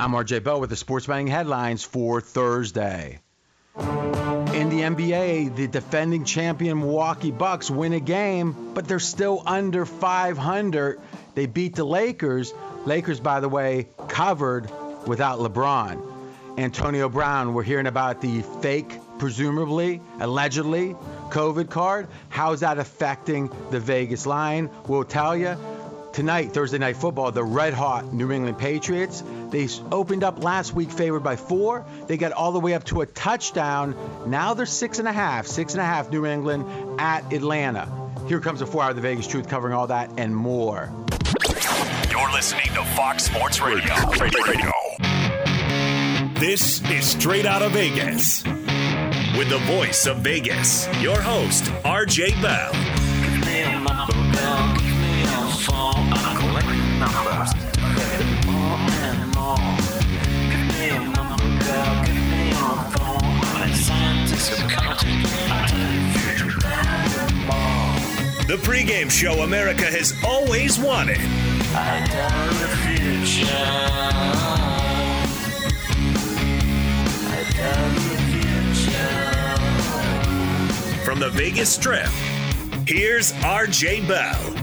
I'm RJ Bell with the Sports Betting Headlines for Thursday. In the NBA, the defending champion Milwaukee Bucks win a game, but they're still under 500. They beat the Lakers. Lakers, by the way, covered without LeBron. Antonio Brown, we're hearing about the fake, presumably, allegedly, COVID card. How's that affecting the Vegas line? We'll tell you. Tonight, Thursday Night Football, the red-hot New England Patriots, they opened up last week favored by 4. They got all the way up to a touchdown. Now they're 6.5 New England at Atlanta. Here comes a 4-hour of the Vegas Truth covering all that and more. You're listening to Fox Sports Radio. This is Straight Out of Vegas. With the voice of Vegas, your host, RJ Bell. The pregame show America has always wanted. I doubt the future. I doubt the future. From the Vegas Strip, here's RJ Bell.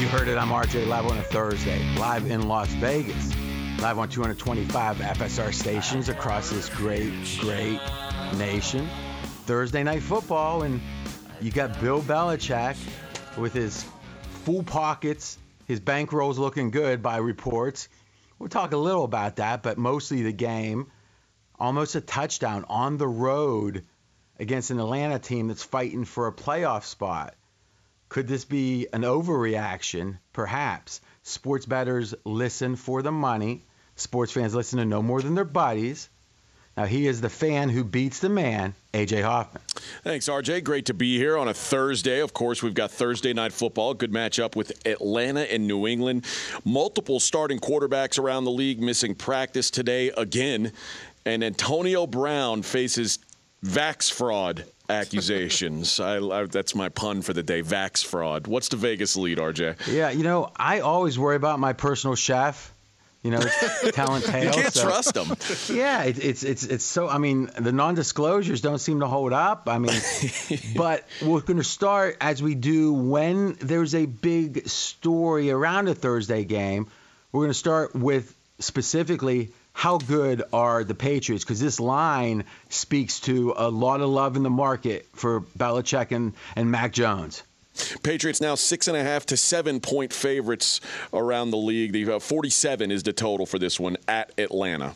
You heard it. I'm RJ, live on a Thursday, live in Las Vegas, live on 225 FSR stations across this great, great nation. Thursday Night Football, and you got Bill Belichick with his full pockets, his bankroll's looking good by reports. We'll talk a little about that, but mostly the game. Almost a touchdown on the road against an Atlanta team that's fighting for a playoff spot. Could this be an overreaction? Perhaps. Sports bettors listen for the money. Sports fans listen to no more than their buddies. Now, he is the fan who beats the man, AJ Hoffman. Thanks, RJ. Great to be here on a Thursday. Of course, we've got Thursday Night Football. Good matchup with Atlanta and New England. Multiple starting quarterbacks around the league missing practice today again. And Antonio Brown faces vax fraud accusations. I that's my pun for the day, vax fraud. What's the Vegas lead, RJ? Yeah, you know, I always worry about my personal chef, you know, telling tales. You can't trust them. Yeah, it's so, I mean, the non-disclosures don't seem to hold up. I mean, but we're going to start, as we do when there's a big story around a Thursday game, we're going to start with specifically how good are the Patriots? Because this line speaks to a lot of love in the market for Belichick and Mac Jones. Patriots now 6.5 to 7-point favorites around the league. The 47 is the total for this one at Atlanta.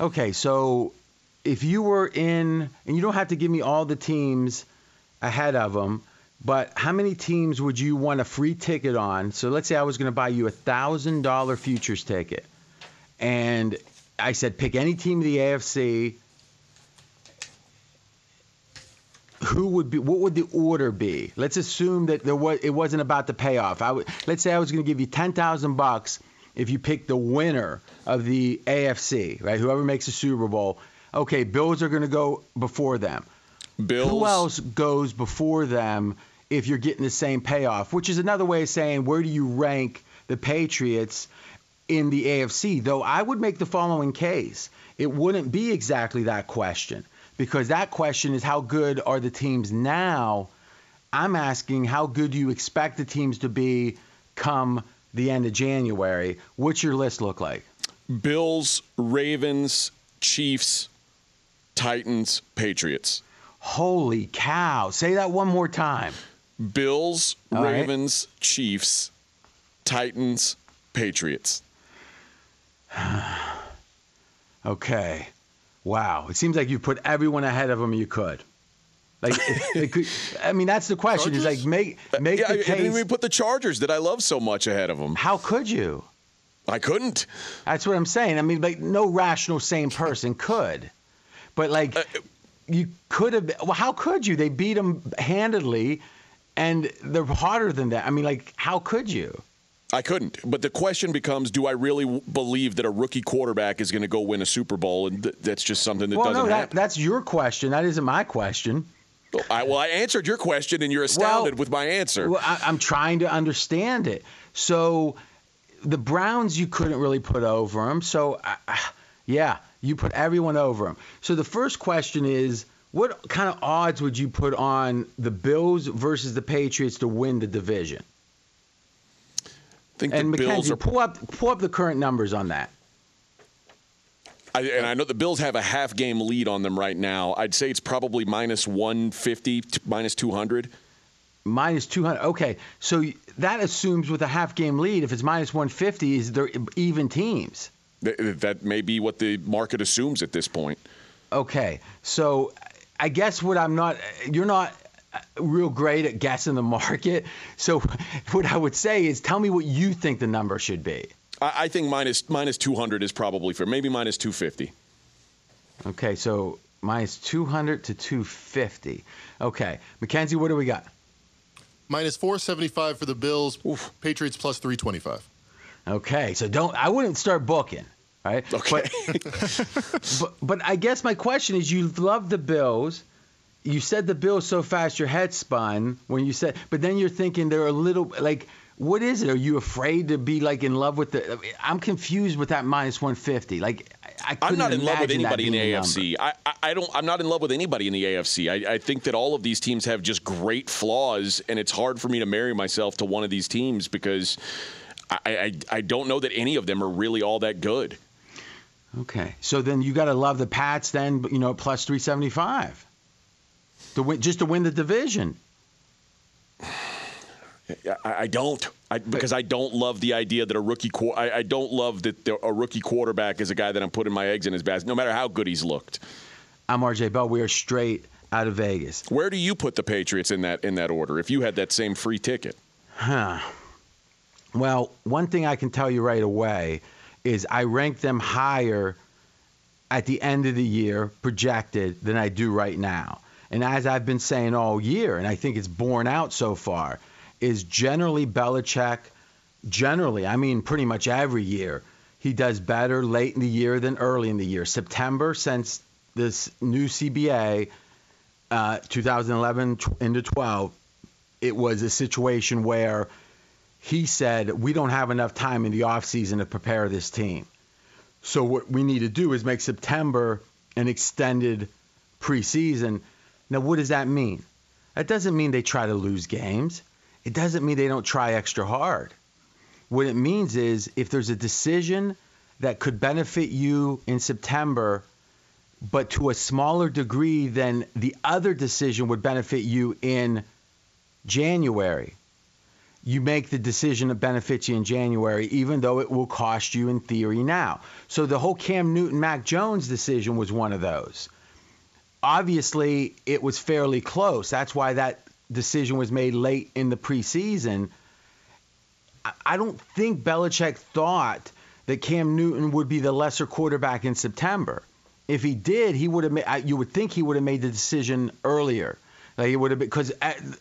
Okay, so if you were in, and you don't have to give me all the teams ahead of them, but how many teams would you want a free ticket on? So let's say I was going to buy you a $1,000 futures ticket. And I said, pick any team in the AFC. Who would be? What would the order be? Let's assume that it wasn't about the payoff. Let's say I was going to give you $10,000 if you picked the winner of the AFC, right? Whoever makes the Super Bowl. Okay, Bills are going to go before them. Bills. Who else goes before them if you're getting the same payoff? Which is another way of saying, where do you rank the Patriots in the AFC, though I would make the following case. It wouldn't be exactly that question, because that question is how good are the teams now. I'm asking how good do you expect the teams to be come the end of January? What's your list look like? Bills, Ravens, Chiefs, Titans, Patriots. Holy cow. Say that one more time. Bills, all Ravens, right. Chiefs, Titans, Patriots. Okay. Wow. It seems like you put everyone ahead of them you could. Like, I mean, that's the question. Chargers? Is like make the case. I didn't even put the Chargers that I love so much ahead of them. How could you? I couldn't. That's what I'm saying. I mean, like, no rational sane person could. But like, you could have. Well, how could you? They beat them handedly, and they're hotter than that. I mean, like, how could you? I couldn't. But the question becomes, do I really believe that a rookie quarterback is going to go win a Super Bowl? And that's just something that doesn't happen. That's your question. That isn't my question. I answered your question, and you're astounded with my answer. Well, I'm trying to understand it. So the Browns, you couldn't really put over them. So, yeah, you put everyone over them. So the first question is, what kind of odds would you put on the Bills versus the Patriots to win the division? I think and the Mackenzie, Bills are pull up the current numbers on that. And I know the Bills have a half-game lead on them right now. I'd say it's probably minus 150, minus 200. Minus 200. Okay, so that assumes with a half-game lead, if it's minus 150, is they're even teams. That may be what the market assumes at this point. Okay, so I guess what I'm not – you're not real great at guessing the market. So what I would say is tell me what you think the number should be. I think minus 200 is probably fair. Maybe minus 250. Okay, so minus 200 to 250. Okay. Mackenzie, what do we got? Minus 475 for the Bills. Oof. Patriots plus 325. Okay, so I wouldn't start booking, right? Okay. But I guess my question is, you love the Bills. You said the Bills so fast your head spun when you said, but then you're thinking they're a little like. What is it? Are you afraid to be like in love with the? I'm confused with that minus 150. Like I couldn't. I'm not in love with anybody in the AFC. I'm not in love with anybody in the AFC. I think that all of these teams have just great flaws, and it's hard for me to marry myself to one of these teams because I don't know that any of them are really all that good. Okay, so then you got to love the Pats then, you know, plus 375 to win, just to win the division. Because I don't love the idea that a rookie – I don't love that a rookie quarterback is a guy that I'm putting my eggs in his basket, no matter how good he's looked. I'm RJ Bell. We are straight out of Vegas. Where do you put the Patriots in that order if you had that same free ticket? Huh. Well, one thing I can tell you right away is I rank them higher at the end of the year projected than I do right now. And as I've been saying all year, and I think it's borne out so far – is generally Belichick, I mean pretty much every year, he does better late in the year than early in the year. September, since this new CBA, 2011 into 12, it was a situation where he said, we don't have enough time in the offseason to prepare this team. So what we need to do is make September an extended preseason. Now, what does that mean? That doesn't mean they try to lose games. It doesn't mean they don't try extra hard. What it means is if there's a decision that could benefit you in September, but to a smaller degree than the other decision would benefit you in January, you make the decision that benefits you in January, even though it will cost you in theory now. So the whole Cam Newton, Mac Jones decision was one of those. Obviously, it was fairly close. That's why that decision was made late in the preseason. I don't think Belichick thought that Cam Newton would be the lesser quarterback in September. If he did, he would have made, you would think he would have made the decision earlier. Like it would have been, because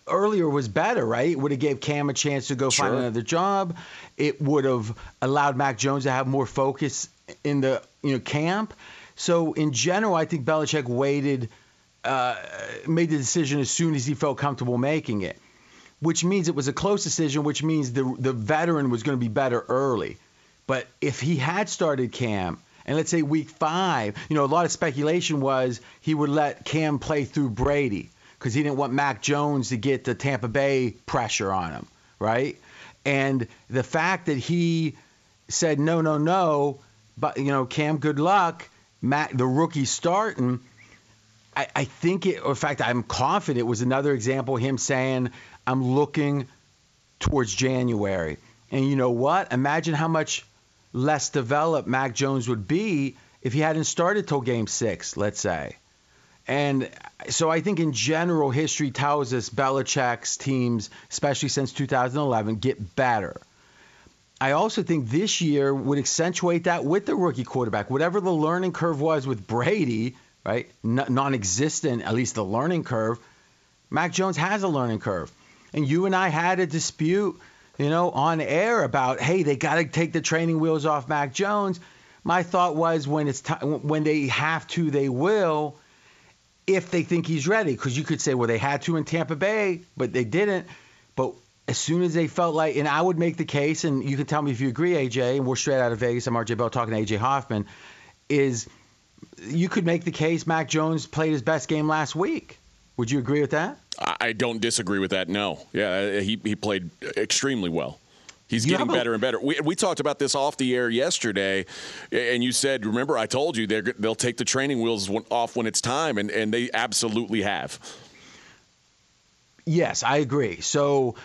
earlier was better, right? It would have gave Cam a chance to go find another job. It would have allowed Mac Jones to have more focus in the camp. So in general, I think Belichick waited. Made the decision as soon as he felt comfortable making it, which means it was a close decision, which means the veteran was going to be better early. But if he had started Cam, and let's say week 5, a lot of speculation was he would let Cam play through Brady because he didn't want Mac Jones to get the Tampa Bay pressure on him, right? And the fact that he said, no, but, Cam, good luck, Mac, the rookie starting – I think it, or in fact, I'm confident it was another example of him saying, I'm looking towards January. And you know what? Imagine how much less developed Mac Jones would be if he hadn't started till game 6, let's say. And so I think in general, history tells us Belichick's teams, especially since 2011, get better. I also think this year would accentuate that with the rookie quarterback. Whatever the learning curve was with Brady, right? Non-existent, at least the learning curve. Mac Jones has a learning curve. And you and I had a dispute, on air about, hey, they got to take the training wheels off Mac Jones. My thought was when they have to, they will, if they think he's ready. Because you could say, well, they had to in Tampa Bay, but they didn't. But As soon as they felt like, and I would make the case, and you can tell me if you agree, AJ, and we're straight out of Vegas, I'm RJ Bell talking to AJ Hoffman, is you could make the case Mac Jones played his best game last week. Would you agree with that? I don't disagree with that, no. Yeah, he played extremely well. He's getting better and better. We talked about this off the air yesterday, and you said, remember, I told you they'll take the training wheels off when it's time, and they absolutely have. Yes, I agree. So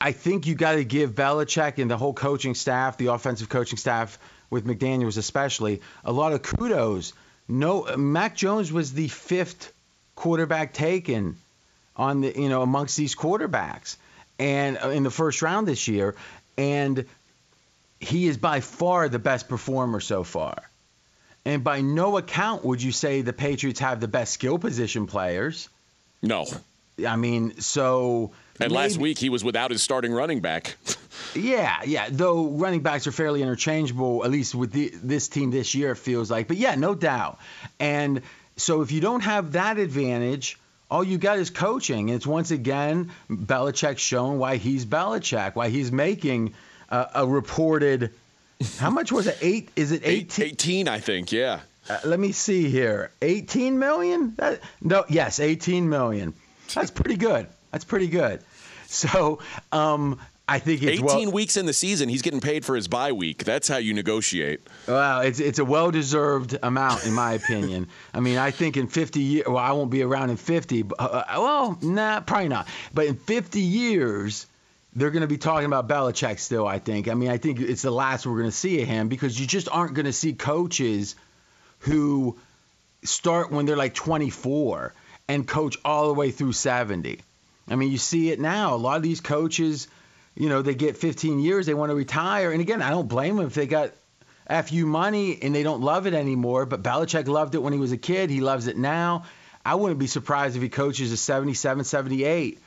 I think you got to give Belichick and the whole coaching staff, the offensive coaching staff with McDaniels especially, a lot of kudos. No, Mac Jones was the fifth quarterback taken on the amongst these quarterbacks, and in the first round this year, and he is by far the best performer so far. And by no account would you say the Patriots have the best skill position players. No. I mean, so... And maybe, last week he was without his starting running back. Yeah. Though running backs are fairly interchangeable, at least with this team this year, it feels like. But yeah, no doubt. And so if you don't have that advantage, all you got is coaching. It's once again Belichick's shown why he's Belichick, why he's making a reported... How much was it? Is it 18? 18, I think, yeah. Let me see here. 18 million? Yes, 18 million. That's pretty good. So I think it's 18 weeks in the season. He's getting paid for his bye week. That's how you negotiate. Well, it's a well-deserved amount, in my opinion. I mean, I think in 50 years – well, I won't be around in 50. But, probably not. But in 50 years, they're going to be talking about Belichick still, I think. I mean, I think it's the last we're going to see of him because you just aren't going to see coaches who start when they're like 24 and coach all the way through 70. I mean, you see it now. A lot of these coaches, they get 15 years, they want to retire. And again, I don't blame them if they got FU money and they don't love it anymore. But Belichick loved it when he was a kid. He loves it now. I wouldn't be surprised if he coaches a 77, 78,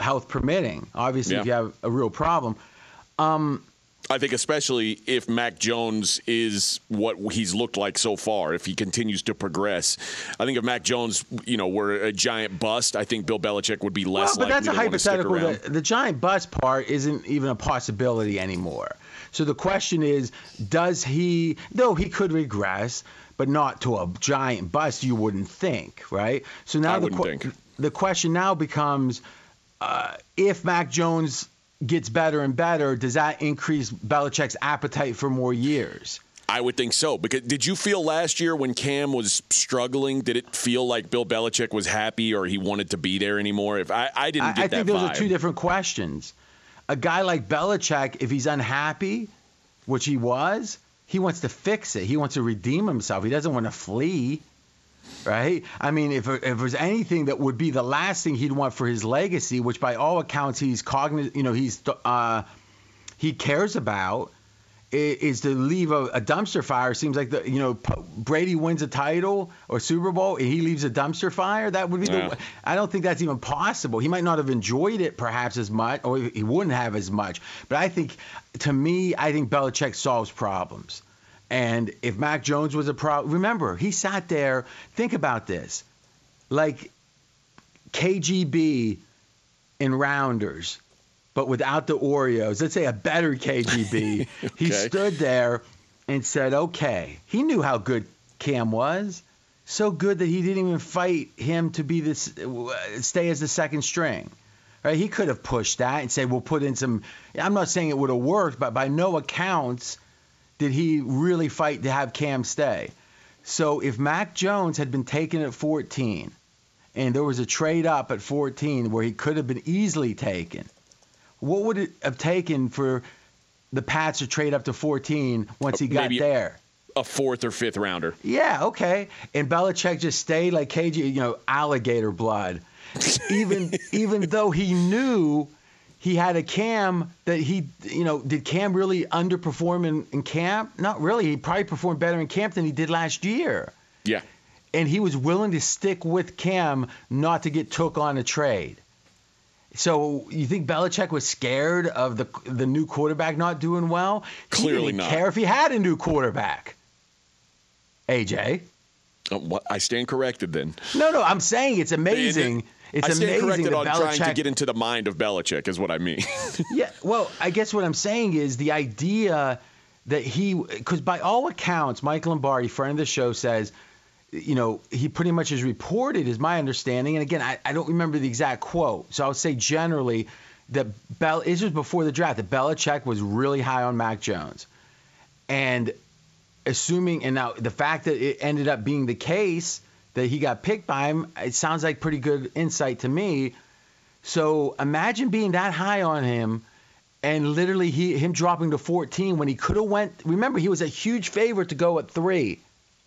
health permitting, obviously, if you have a real problem. I think especially if Mac Jones is what he's looked like so far, if he continues to progress. I think if Mac Jones, were a giant bust, I think Bill Belichick would be less likely to want to stick around. But that's a hypothetical. The giant bust part isn't even a possibility anymore. So the question is, though he could regress, but not to a giant bust, you wouldn't think, right? So now the question now becomes, if Mac Jones gets better and better, does that increase Belichick's appetite for more years? I would think so. Because did you feel last year when Cam was struggling, did it feel like Bill Belichick was happy or he wanted to be there anymore? If I didn't get that vibe. I think those are two different questions. A guy like Belichick, if he's unhappy, which he was, he wants to fix it. He wants to redeem himself. He doesn't want to flee, right? I mean, if there's anything that would be the last thing he'd want for his legacy, which by all accounts he's cognizant, he cares about, is to leave a dumpster fire. It seems like Brady wins a title or Super Bowl and he leaves a dumpster fire. That would be I don't think that's even possible. He might not have enjoyed it perhaps as much, or he wouldn't have as much. But I think Belichick solves problems. And if Mac Jones was a problem, remember, he sat there, think about this, like KGB in Rounders, but without the Oreos. Let's say a better KGB. Okay. He stood there and said, okay, he knew how good Cam was, so good that he didn't even fight him to be stay as the second string. Right? He could have pushed that and said, we'll put in some – I'm not saying it would have worked, but by no accounts – did he really fight to have Cam stay? So if Mac Jones had been taken at 14 and there was a trade up at 14 where he could have been easily taken, what would it have taken for the Pats to trade up to 14 once he got there? A fourth or fifth rounder. Yeah, okay. And Belichick just stayed like KG, alligator blood. Even though he knew – he had a Cam that did Cam really underperform in camp? Not really. He probably performed better in camp than he did last year. Yeah. And he was willing to stick with Cam not to get took on a trade. So you think Belichick was scared of the new quarterback not doing well? Clearly not. He didn't care if he had a new quarterback. AJ? I stand corrected then. No, I'm saying it's amazing. It's amazing that Belichick, trying to get into the mind of Belichick is what I mean. Yeah, well, I guess what I'm saying is the idea that he – because by all accounts, Mike Lombardi, friend of the show, says – you know, he pretty much is reported, is my understanding. And again, I don't remember the exact quote. So I would say generally that this was before the draft, that Belichick was really high on Mac Jones. And assuming, and now the fact that it ended up being the case that he got picked by him, it sounds like pretty good insight to me. So imagine being that high on him and literally him dropping to 14 when he could have went. Remember, he was a huge favorite to go at 3.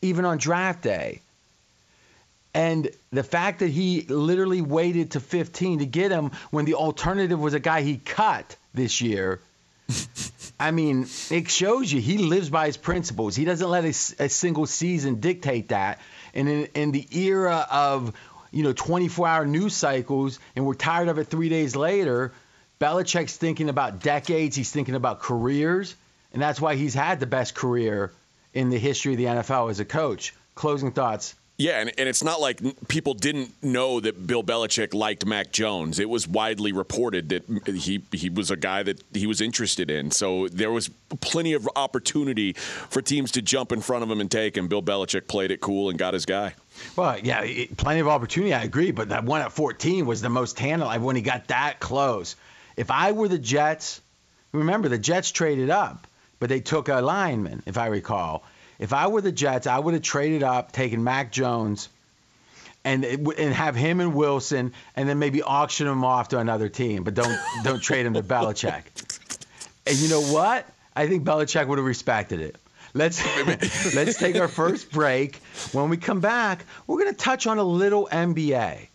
Even on draft day. And the fact that he literally waited to 15 to get him when the alternative was a guy he cut this year. I mean, it shows you he lives by his principles. He doesn't let a single season dictate that. And in the era of, you know, 24-hour news cycles, and we're tired of it 3 days later, Belichick's thinking about decades. He's thinking about careers. And that's why he's had the best career in the history of the NFL as a coach. Closing thoughts. Yeah, and it's not like people didn't know that Bill Belichick liked Mac Jones. It was widely reported that he was a guy that he was interested in. So there was plenty of opportunity for teams to jump in front of him and take him. Bill Belichick played it cool and got his guy. Well, yeah, plenty of opportunity, I agree. But that one at 14 was the most handled when he got that close. If I were the Jets, remember the Jets traded up, but they took a lineman, if I recall. If I were the Jets, I would have traded up, taken Mac Jones, and have him and Wilson, and then maybe auction him off to another team. But don't trade him to Belichick. And you know what? I think Belichick would have respected it. Let's take our first break. When we come back, we're going to touch on a little NBA.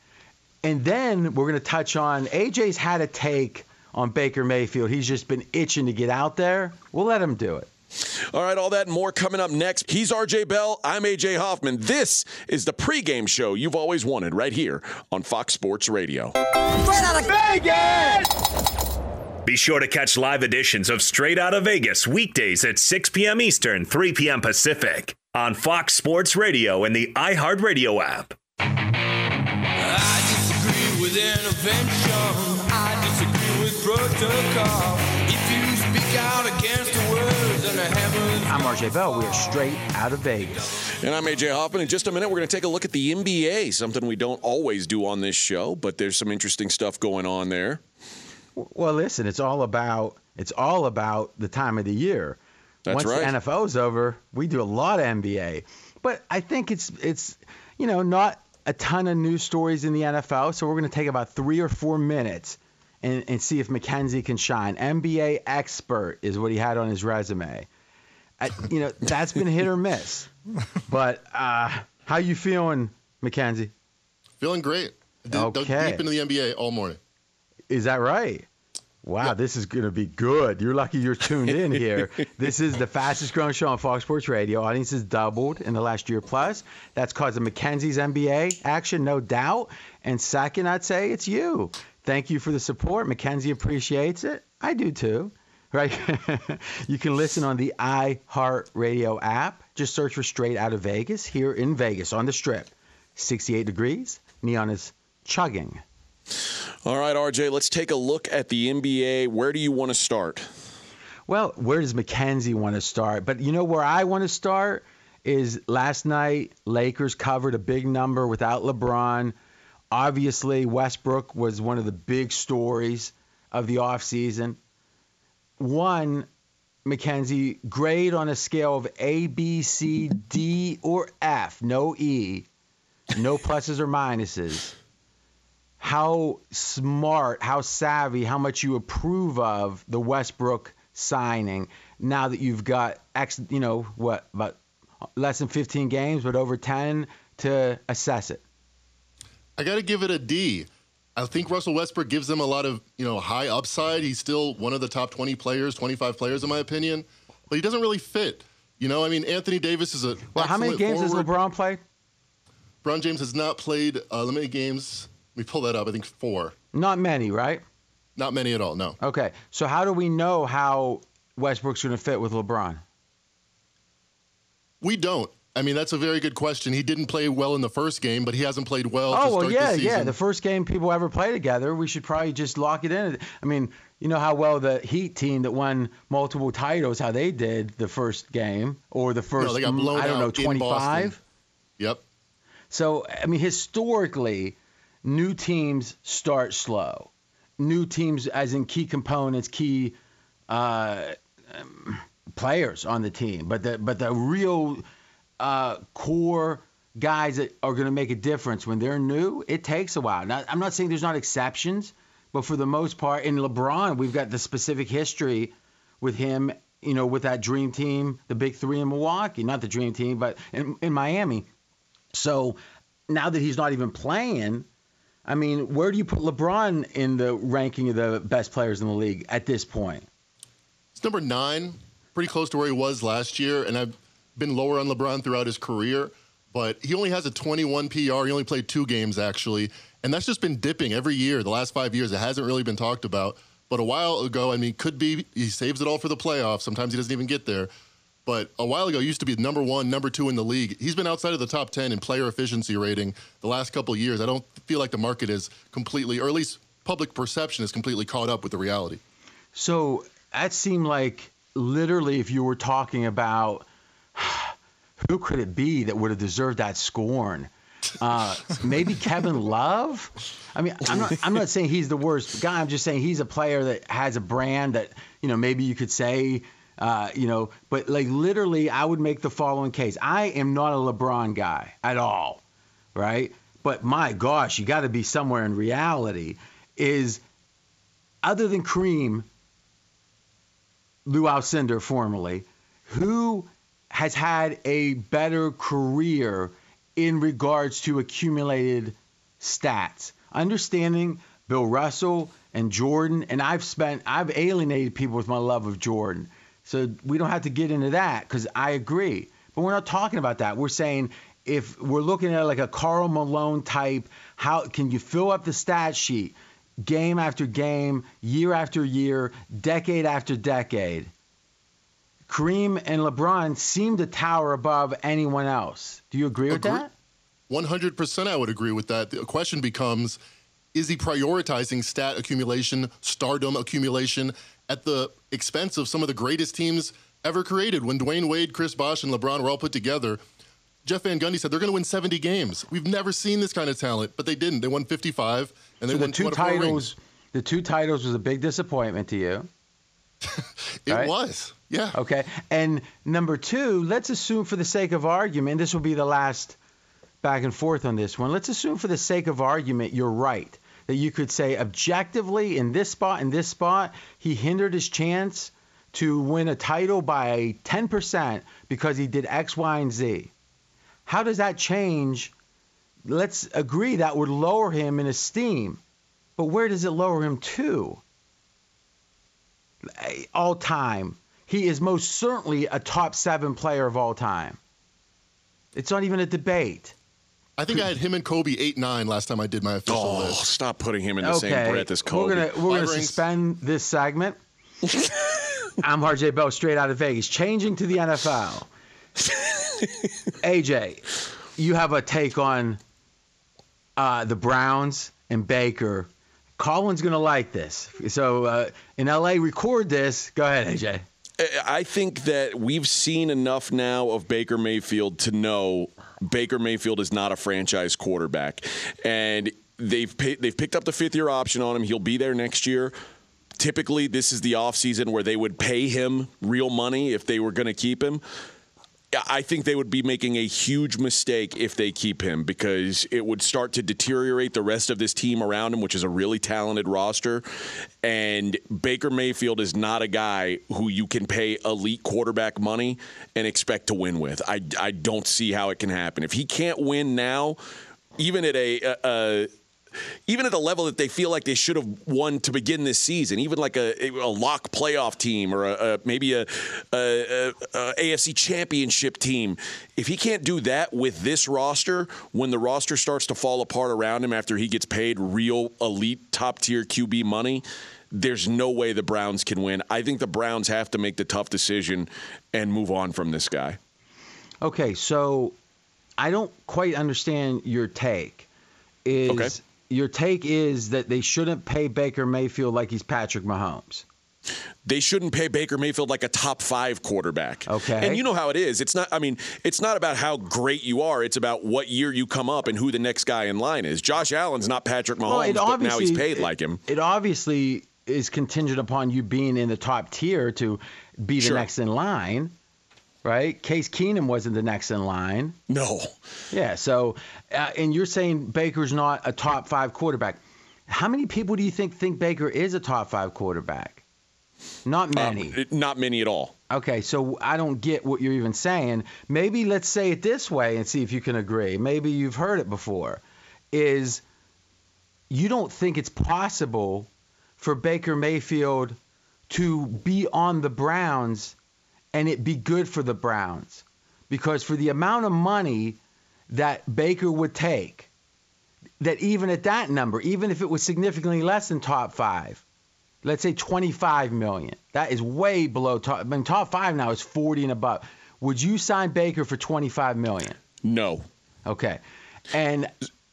And then we're going to touch on AJ's had a take on Baker Mayfield. He's just been itching to get out there. We'll let him do it. All right, all that and more coming up next. He's RJ Bell. I'm AJ Hoffman. This is the pregame show you've always wanted right here on Fox Sports Radio. Straight out of Vegas! Be sure to catch live editions of Straight Out of Vegas weekdays at 6 p.m. Eastern, 3 p.m. Pacific on Fox Sports Radio and the iHeartRadio app. I disagree with intervention. Protocol. If you speak out against the words of the heavens. I'm RJ Bell. We're straight out of Vegas. And I'm AJ Hoffman. In just a minute, we're going to take a look at the NBA, something we don't always do on this show, but there's some interesting stuff going on there. Well, listen, it's all about the time of the year. That's right. Once the NFL's over, we do a lot of NBA. But I think it's you know, not a ton of news stories in the NFL, so we're going to take about 3 or 4 minutes and see if Mackenzie can shine. NBA expert is what he had on his resume. You know, that's been hit or miss. But how you feeling, Mackenzie? Feeling great. Okay. Deep into the NBA all morning. Is that right? Wow, yeah. This is going to be good. You're lucky you're tuned in here. This is the fastest growing show on Fox Sports Radio. Audience has doubled in the last year plus. That's caused Mackenzie's NBA action, no doubt. And second, I'd say it's you. Thank you for the support. Mackenzie appreciates it. I do too. Right? You can listen on the iHeartRadio app. Just search for Straight Out of Vegas here in Vegas on the Strip. 68 degrees. Neon is chugging. All right, RJ, let's take a look at the NBA. Where do you want to start? Well, where does Mackenzie want to start? But you know where I want to start is last night Lakers covered a big number without LeBron. Obviously, Westbrook was one of the big stories of the offseason. One, Mackenzie, grade on a scale of A, B, C, D, or F, no E, no pluses or minuses. How smart, how savvy, how much you approve of the Westbrook signing now that you've got, you know, what, about less than 15 games, but over 10 to assess it? I got to give it a D. I think Russell Westbrook gives them a lot of, you know, high upside. He's still one of the top 20 players, 25 players in my opinion, but he doesn't really fit. You know, I mean, Anthony Davis is a well. How many games forward. Has LeBron played? LeBron James has not played limited games. Let me pull that up. I think 4. Not many, right? Not many at all. No. Okay. So how do we know how Westbrook's going to fit with LeBron? We don't. I mean, that's a very good question. He didn't play well in the first game, but he hasn't played well to start the season. The first game people ever play together, we should probably just lock it in. I mean, you know how well the Heat team that won multiple titles, how they did the first game or the first, 25? Yep. So, I mean, historically, new teams start slow. New teams as in key components, key players on the team. But the real core guys that are going to make a difference when they're new, it takes a while. Now, I'm not saying there's not exceptions, but for the most part, in LeBron, we've got the specific history with him, you know, with that dream team, the big three in Milwaukee. Not the dream team, but in Miami. So now that he's not even playing, I mean, where do you put LeBron in the ranking of the best players in the league at this point? It's number 9, pretty close to where he was last year, and I've been lower on LeBron throughout his career, but he only has a 21 PR. He only played 2 games, actually, and that's just been dipping every year. The last 5 years, it hasn't really been talked about, but a while ago, I mean, could be he saves it all for the playoffs. Sometimes he doesn't even get there. But a while ago, he used to be number 1, number 2 in the league. He's been outside of the top 10 in player efficiency rating the last couple of years. I don't feel like the market is completely, or at least public perception is completely caught up with the reality. So that seemed like literally if you were talking about who could it be that would have deserved that scorn? Maybe Kevin Love? I mean, I'm not saying he's the worst guy. I'm just saying he's a player that has a brand that, you know, maybe you could say – but like literally I would make the following case. I am not a LeBron guy at all, right? But my gosh, you got to be somewhere in reality is other than Kareem, Lew Alcindor formerly, who has had a better career in regards to accumulated stats. Understanding Bill Russell and Jordan, and I've alienated people with my love of Jordan. So we don't have to get into that because I agree. But we're not talking about that. We're saying if we're looking at like a Karl Malone type, how can you fill up the stat sheet game after game, year after year, decade after decade? Kareem and LeBron seem to tower above anyone else. Do you agree with that? 100% I would agree with that. The question becomes, is he prioritizing stat accumulation, stardom accumulation, at the expense of some of the greatest teams ever created? When Dwyane Wade, Chris Bosh, and LeBron were all put together, Jeff Van Gundy said they're going to win 70 games. We've never seen this kind of talent, but they didn't. They won 55, and they won 2 out of 4 rings. The 2 titles was a big disappointment to you. It was, yeah. Okay, and number 2, let's assume for the sake of argument, this will be the last back and forth on this one. Let's assume for the sake of argument you're right, that you could say objectively in this spot, he hindered his chance to win a title by 10% because he did X, Y, and Z. How does that change? Let's agree that would lower him in esteem, but where does it lower him to? All time. He is most certainly a top 7 player of all time. It's not even a debate. I think I had him and Kobe 8-9 last time I did my official list. Oh, stop putting him in the same breath as Kobe. We're going to suspend this segment. I'm RJ Bell, straight out of Vegas, changing to the NFL. AJ, you have a take on the Browns and Baker. Colin's going to like this. So in L.A., record this. Go ahead, AJ. I think that we've seen enough now of Baker Mayfield to know Baker Mayfield is not a franchise quarterback, and they've picked up the 5th-year option on him. He'll be there next year. Typically, this is the offseason where they would pay him real money if they were going to keep him. I think they would be making a huge mistake if they keep him because it would start to deteriorate the rest of this team around him, which is a really talented roster. And Baker Mayfield is not a guy who you can pay elite quarterback money and expect to win with. I don't see how it can happen. If he can't win now, even at a level that they feel like they should have won to begin this season, even like a lock playoff team or maybe a AFC championship team, if he can't do that with this roster, when the roster starts to fall apart around him after he gets paid real elite top-tier QB money, there's no way the Browns can win. I think the Browns have to make the tough decision and move on from this guy. Okay, so I don't quite understand your take. Your take is that they shouldn't pay Baker Mayfield like he's Patrick Mahomes. They shouldn't pay Baker Mayfield like a top five quarterback. Okay. And you know how it is. It's not, I mean, it's not about how great you are. It's about what year you come up and who the next guy in line is. Josh Allen's not Patrick Mahomes, but now he's paid like him. It obviously is contingent upon you being in the top tier to be the next in line, right? Case Keenum wasn't the next in line. No. Yeah, so, and you're saying Baker's not a top five quarterback. How many people do you think Baker is a top five quarterback? Not many. Not many at all. Okay, so I don't get what you're even saying. Maybe let's say it this way and see if you can agree. Maybe you've heard it before. Is you don't think it's possible for Baker Mayfield to be on the Browns and it be good for the Browns. Because for the amount of money that Baker would take, that even at that number, even if it was significantly less than top five, let's say $25 million. That is way below top. I mean, top five now is 40 and above. Would you sign Baker for $25 million? No. Okay. And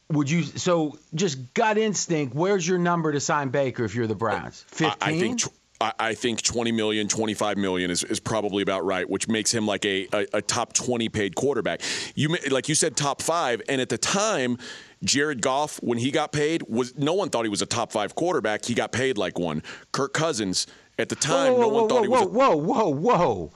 would you? So just gut instinct. Where's your number to sign Baker if you're the Browns? 15. I think $20 million, $25 million is probably about right, which makes him like a top 20 paid quarterback. You like you said, top five, and at the time. Jared Goff, when he got paid, was no one thought he was a top five quarterback. He got paid like one. Kirk Cousins, at the time, no one thought he was.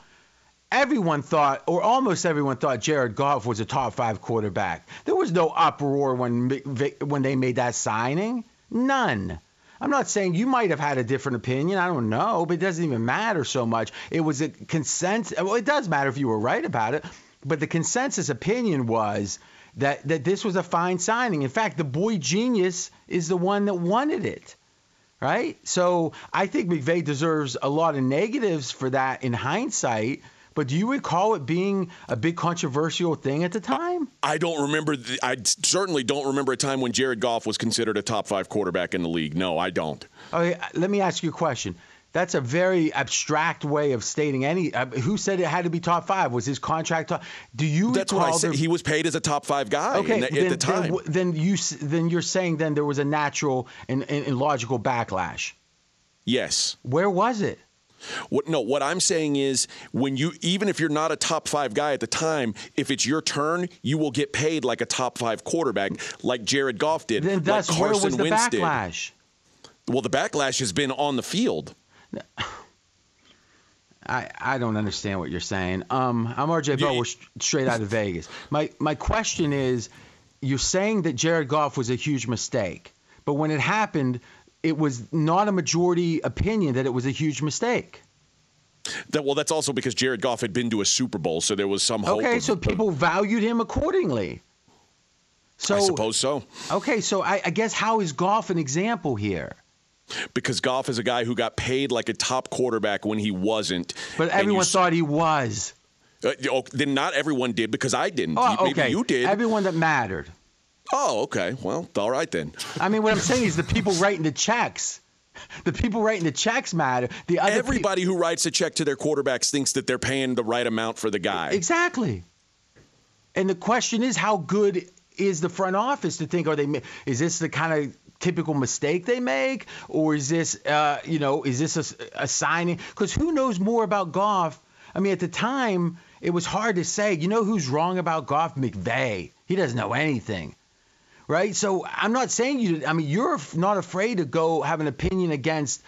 Everyone thought, or almost everyone thought, Jared Goff was a top five quarterback. There was no uproar when they made that signing. None. I'm not saying you might have had a different opinion. I don't know, but it doesn't even matter so much. It was a consensus. Well, it does matter if you were right about it, but the consensus opinion was that this was a fine signing. In fact, the boy genius is the one that wanted it, right? So I think McVay deserves a lot of negatives for that in hindsight. But do you recall it being a big controversial thing at the time? I don't remember. I certainly don't remember a time when Jared Goff was considered a top five quarterback in the league. No, I don't. Okay, let me ask you a question. That's a very abstract way of stating any. Who said it had to be top five? Was his contract top? Do you? That's what I said. He was paid as a top five guy. Okay, at the time. Then you're saying there was a natural and logical backlash. Yes. Where was it? What I'm saying is when you even if you're not a top five guy at the time, if it's your turn, you will get paid like a top five quarterback, like Jared Goff did. Then that's like Carson Wentz did. Where was the backlash? Well, the backlash has been on the field. I don't understand what you're saying. I'm RJ Bell. We're straight out of Vegas. My question is, you're saying that Jared Goff was a huge mistake, but when it happened, it was not a majority opinion that it was a huge mistake. That's also because Jared Goff had been to a Super Bowl, so there was some hope. Okay, so people valued him accordingly. So, I suppose so. Okay, so I guess how is Goff an example here? Because Goff is a guy who got paid like a top quarterback when he wasn't. But everyone thought he was. Then not everyone did, because I didn't. Oh, okay. Maybe you did. Everyone that mattered. Oh, okay. Well, all right then. I mean, what I'm saying is the people writing the checks. The people writing the checks matter. Everybody who writes a check to their quarterbacks thinks that they're paying the right amount for the guy. Exactly. And the question is, how good is the front office to think, is this the kind of typical mistake they make, or is this, is this a signing? Because who knows more about Goff? I mean, at the time, it was hard to say. You know who's wrong about Goff? McVay. He doesn't know anything, right? So I'm not saying you're not afraid to go have an opinion against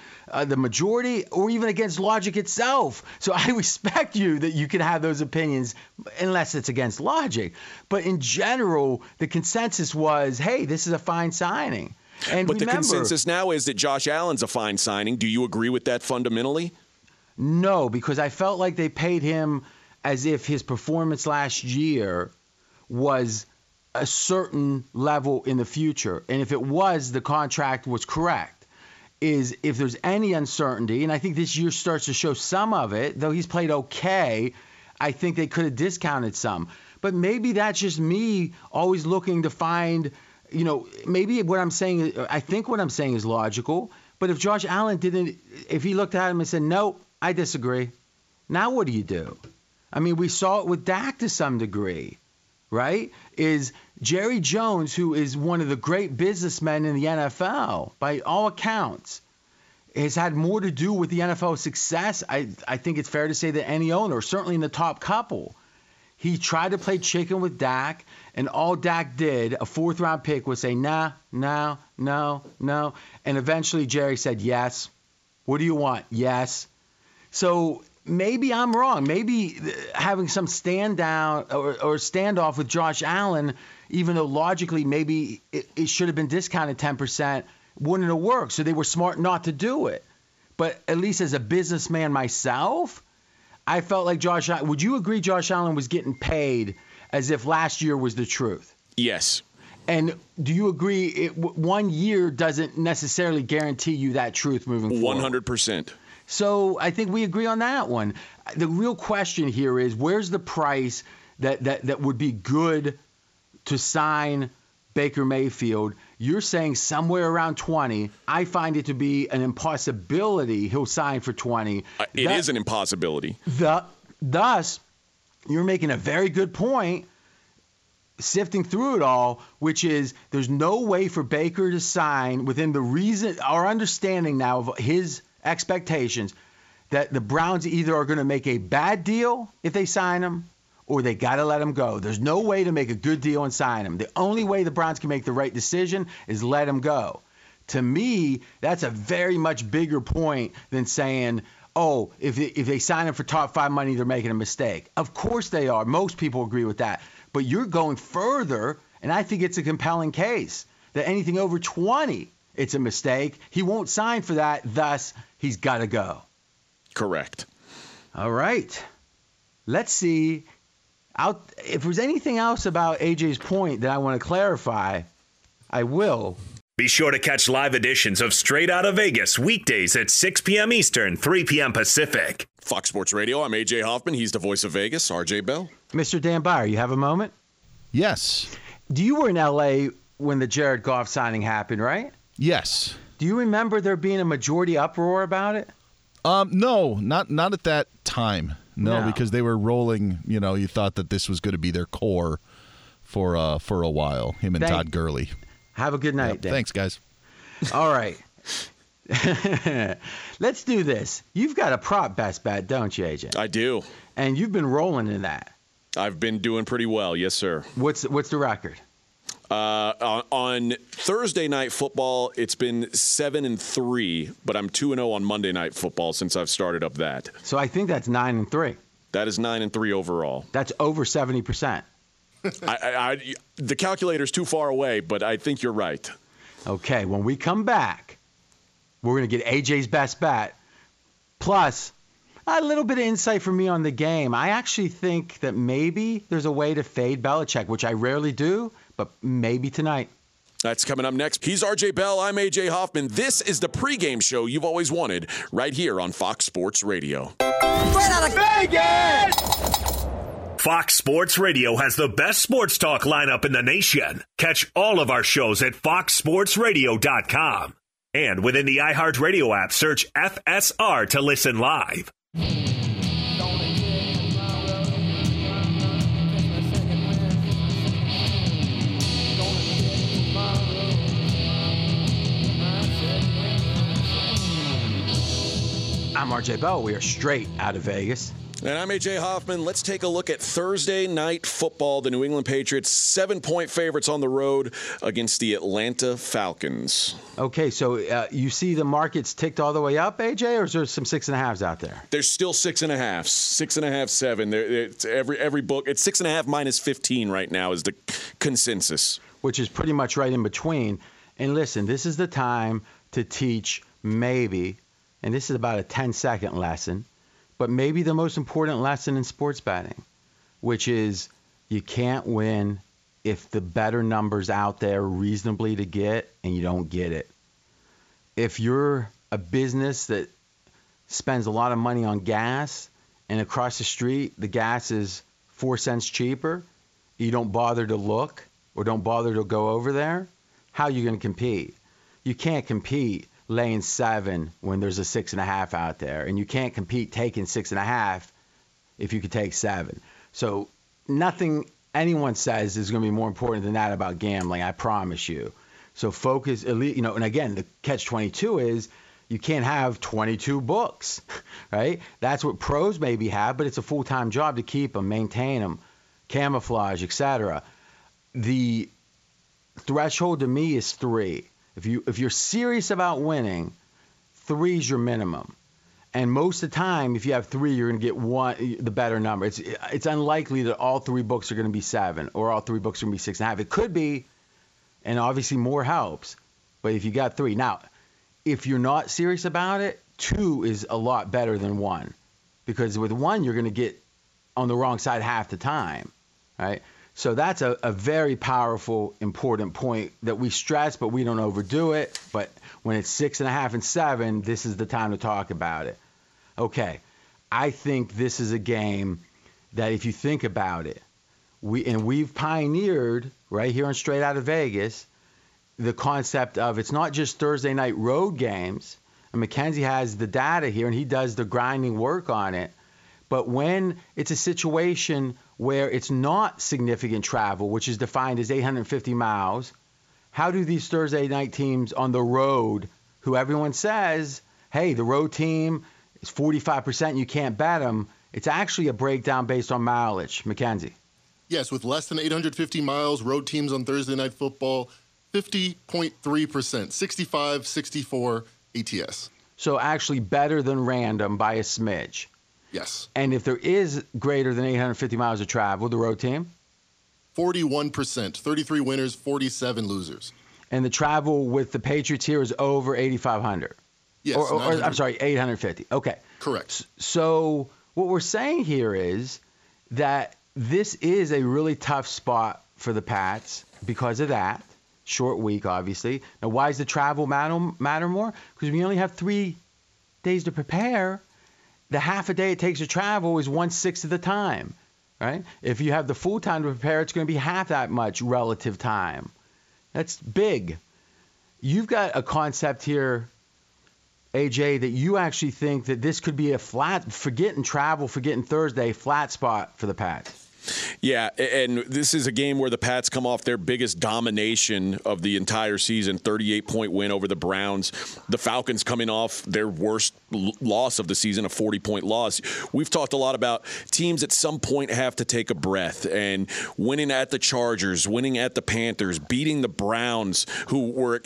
the majority or even against logic itself. So I respect you that you can have those opinions unless it's against logic. But in general, the consensus was, hey, this is a fine signing. And but remember, the consensus now is that Josh Allen's a fine signing. Do you agree with that fundamentally? No, because I felt like they paid him as if his performance last year was a certain level in the future. And if it was, the contract was correct. Is if there's any uncertainty, and I think this year starts to show some of it, though he's played okay, I think they could have discounted some. But maybe that's just me always looking to find – maybe what I'm saying, I think what I'm saying is logical, but if Josh Allen if he looked at him and said, no, I disagree, now what do you do? I mean, we saw it with Dak to some degree, right? Is Jerry Jones, who is one of the great businessmen in the NFL, by all accounts, has had more to do with the NFL success, I think it's fair to say, than any owner, certainly in the top couple. He tried to play chicken with Dak, and all Dak did, a fourth-round pick, was say, nah, no, no, no. And eventually Jerry said, yes. What do you want? Yes. So maybe I'm wrong. Maybe having some stand-down or standoff with Josh Allen, even though logically maybe it should have been discounted 10%, wouldn't have worked. So they were smart not to do it. But at least as a businessman myself, I felt like Josh Allen – would you agree Josh Allen was getting paid as if last year was the truth? Yes. And do you agree 1 year doesn't necessarily guarantee you that truth moving forward? 100%. So I think we agree on that one. The real question here is where's the price that would be good to sign Baker Mayfield? You're saying somewhere around 20. I find it to be an impossibility he'll sign for 20. It is an impossibility. Thus, you're making a very good point, sifting through it all, which is there's no way for Baker to sign within the reason, our understanding now of his expectations, that the Browns either are going to make a bad deal if they sign him, or they got to let him go. There's no way to make a good deal and sign him. The only way the Browns can make the right decision is let him go. To me, that's a very much bigger point than saying, oh, if they sign him for top five money, they're making a mistake. Of course they are. Most people agree with that. But you're going further, and I think it's a compelling case, that anything over 20, it's a mistake. He won't sign for that. Thus, he's got to go. Correct. All right. Let's see. If there's anything else about AJ's point that I want to clarify, I will. Be sure to catch live editions of Straight Outta Vegas weekdays at 6 p.m. Eastern, 3 p.m. Pacific. Fox Sports Radio, I'm AJ Hoffman. He's the voice of Vegas, RJ Bell. Mr. Dan Byer, you have a moment? Yes. You were in L.A. when the Jared Goff signing happened, right? Yes. Do you remember there being a majority uproar about it? No, not at that time. No, because they were rolling, you know, you thought that this was going to be their core for a while, him and Todd Gurley. Have a good night, Dan. Thanks, guys. All right. Let's do this. You've got a prop best bet, don't you, AJ? I do. And you've been rolling in that. I've been doing pretty well, yes, sir. What's the record? On Thursday night football, it's been 7-3, but I'm 2-0 on Monday night football since I've started up that. So I think that's 9-3. That is 9-3 overall. That's over 70%. The calculator's too far away, but I think you're right. Okay, when we come back, we're going to get AJ's best bet, plus a little bit of insight from me on the game. I actually think that maybe there's a way to fade Belichick, which I rarely do, but maybe tonight. That's coming up next. He's RJ Bell. I'm AJ Hoffman. This is the pregame show you've always wanted right here on Fox Sports Radio. Straight out of Vegas! Fox Sports Radio has the best sports talk lineup in the nation. Catch all of our shows at foxsportsradio.com. And within the iHeartRadio app, search FSR to listen live. I'm RJ Bell. We are straight out of Vegas. And I'm AJ Hoffman. Let's take a look at Thursday night football. The New England Patriots, 7-point favorites on the road against the Atlanta Falcons. Okay, so you see the markets ticked all the way up, AJ, or is there some 6.5s out there? There's still 6.5, 6.5, 7. It's every book. It's 6.5 minus 15 right now is the consensus. Which is pretty much right in between. And listen, this is the time to teach maybe, and this is about a 10-second lesson, but maybe the most important lesson in sports betting, which is you can't win if the better number's out there reasonably to get and you don't get it. If you're a business that spends a lot of money on gas and across the street the gas is 4 cents cheaper, you don't bother to look or don't bother to go over there, how are you going to compete? You can't compete laying 7 when there's a 6.5 out there, and you can't compete taking 6.5 if you could take seven. So nothing anyone says is going to be more important than that about gambling, I promise you. So focus, you know, and again, the catch-22 is you can't have 22 books, right? That's what pros maybe have, but it's a full-time job to keep them, maintain them, camouflage, etc. The threshold to me is three. If you're serious about winning, three is your minimum. And most of the time, if you have three, you're going to get one, the better number. It's unlikely that all three books are going to be seven or all three books are going to be 6.5. It could be, and obviously more helps, but if you got three. Now, if you're not serious about it, two is a lot better than one, because with one, you're going to get on the wrong side half the time, right? So that's a very powerful, important point that we stress, but we don't overdo it. But when it's 6.5 and seven, this is the time to talk about it. Okay, I think this is a game that if you think about it, we've pioneered right here on Straight Out of Vegas the concept of it's not just Thursday night road games. And Mackenzie has the data here, and he does the grinding work on it. But when it's a situation where it's not significant travel, which is defined as 850 miles, how do these Thursday night teams on the road, who everyone says, hey, the road team – it's 45%. You can't bet them. It's actually a breakdown based on mileage. Mackenzie. Yes, with less than 850 miles, road teams on Thursday Night Football, 50.3%, 65, 64 ATS. So actually better than random by a smidge. Yes. And if there is greater than 850 miles of travel, the road team? 41%, 33 winners, 47 losers. And the travel with the Patriots here is over 8,500. Yes, or I'm sorry, 850. Okay. Correct. So what we're saying here is that this is a really tough spot for the Pats because of that. Short week, obviously. Now, why does the travel matter more? Because we only have 3 days to prepare. The half a day it takes to travel is 1/6 of the time, right? If you have the full time to prepare, it's going to be half that much relative time. That's big. You've got a concept here, AJ, that you actually think that this could be a flat, forgetting travel, forgetting Thursday, flat spot for the Pats. Yeah, and this is a game where the Pats come off their biggest domination of the entire season, 38-point win over the Browns. The Falcons coming off their worst loss of the season, a 40-point loss. We've talked a lot about teams at some point have to take a breath, and winning at the Chargers, winning at the Panthers, beating the Browns, who were,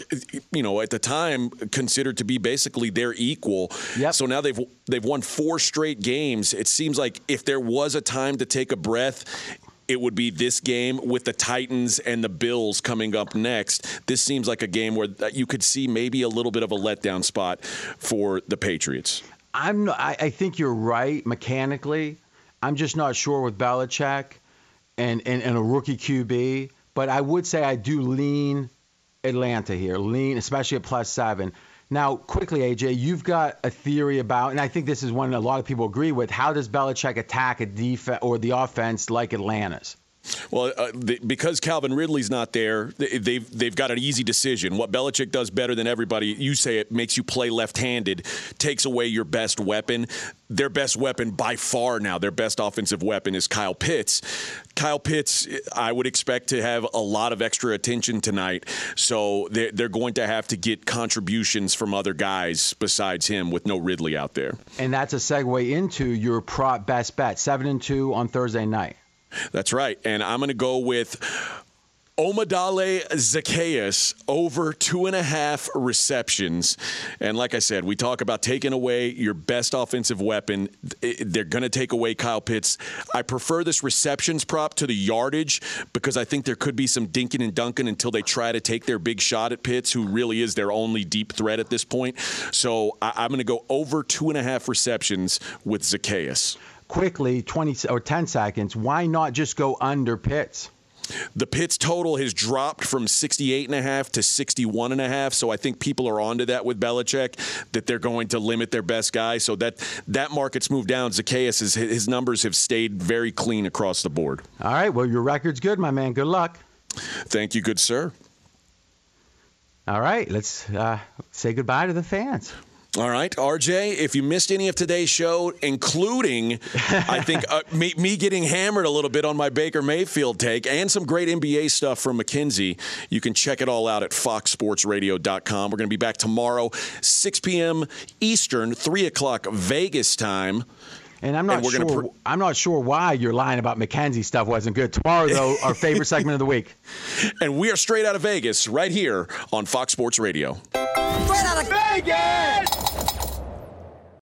you know, at the time considered to be basically their equal. Yep. So now they've won 4 straight games. It seems like if there was a time to take a breath, it would be this game with the Titans and the Bills coming up next. This seems like a game where you could see maybe a little bit of a letdown spot for the Patriots. I think you're right mechanically. I'm just not sure with Belichick and a rookie QB. But I would say I do lean Atlanta here, especially at +7. Now, quickly, AJ, you've got a theory about, and I think this is one a lot of people agree with, how does Belichick attack a defense or the offense like Atlanta's? Well, because Calvin Ridley's not there, they've got an easy decision. What Belichick does better than everybody, you say it, makes you play left-handed, takes away your best weapon. Their best weapon by far now, their best offensive weapon is Kyle Pitts. Kyle Pitts, I would expect to have a lot of extra attention tonight, so they're going to have to get contributions from other guys besides him with no Ridley out there. And that's a segue into your prop best bet, 7-2 on Thursday night. That's right. And I'm going to go with Omadale Zacchaeus over 2.5 receptions. And like I said, we talk about taking away your best offensive weapon. They're going to take away Kyle Pitts. I prefer this receptions prop to the yardage because I think there could be some dinking and dunking until they try to take their big shot at Pitts, who really is their only deep threat at this point. So I'm going to go over 2.5 receptions with Zacchaeus. Quickly, 20 or 10 seconds, why not just go under Pitts? The Pitts total has dropped from 68.5 to 61.5, so I think people are onto that with Belichick, that they're going to limit their best guy. So that market's moved down. Zacchaeus, his numbers have stayed very clean across the board. All right, well, your record's good, my man. Good luck. Thank you, good sir. All right, let's say goodbye to the fans. All right, RJ, if you missed any of today's show, including, I think, me getting hammered a little bit on my Baker Mayfield take and some great NBA stuff from Mackenzie, you can check it all out at foxsportsradio.com. We're going to be back tomorrow, 6 p.m. Eastern, 3 o'clock Vegas time. And I'm not sure why you're lying about Mackenzie stuff wasn't good. Tomorrow, though, our favorite segment of the week. And we are straight out of Vegas right here on Fox Sports Radio. Straight out of Vegas!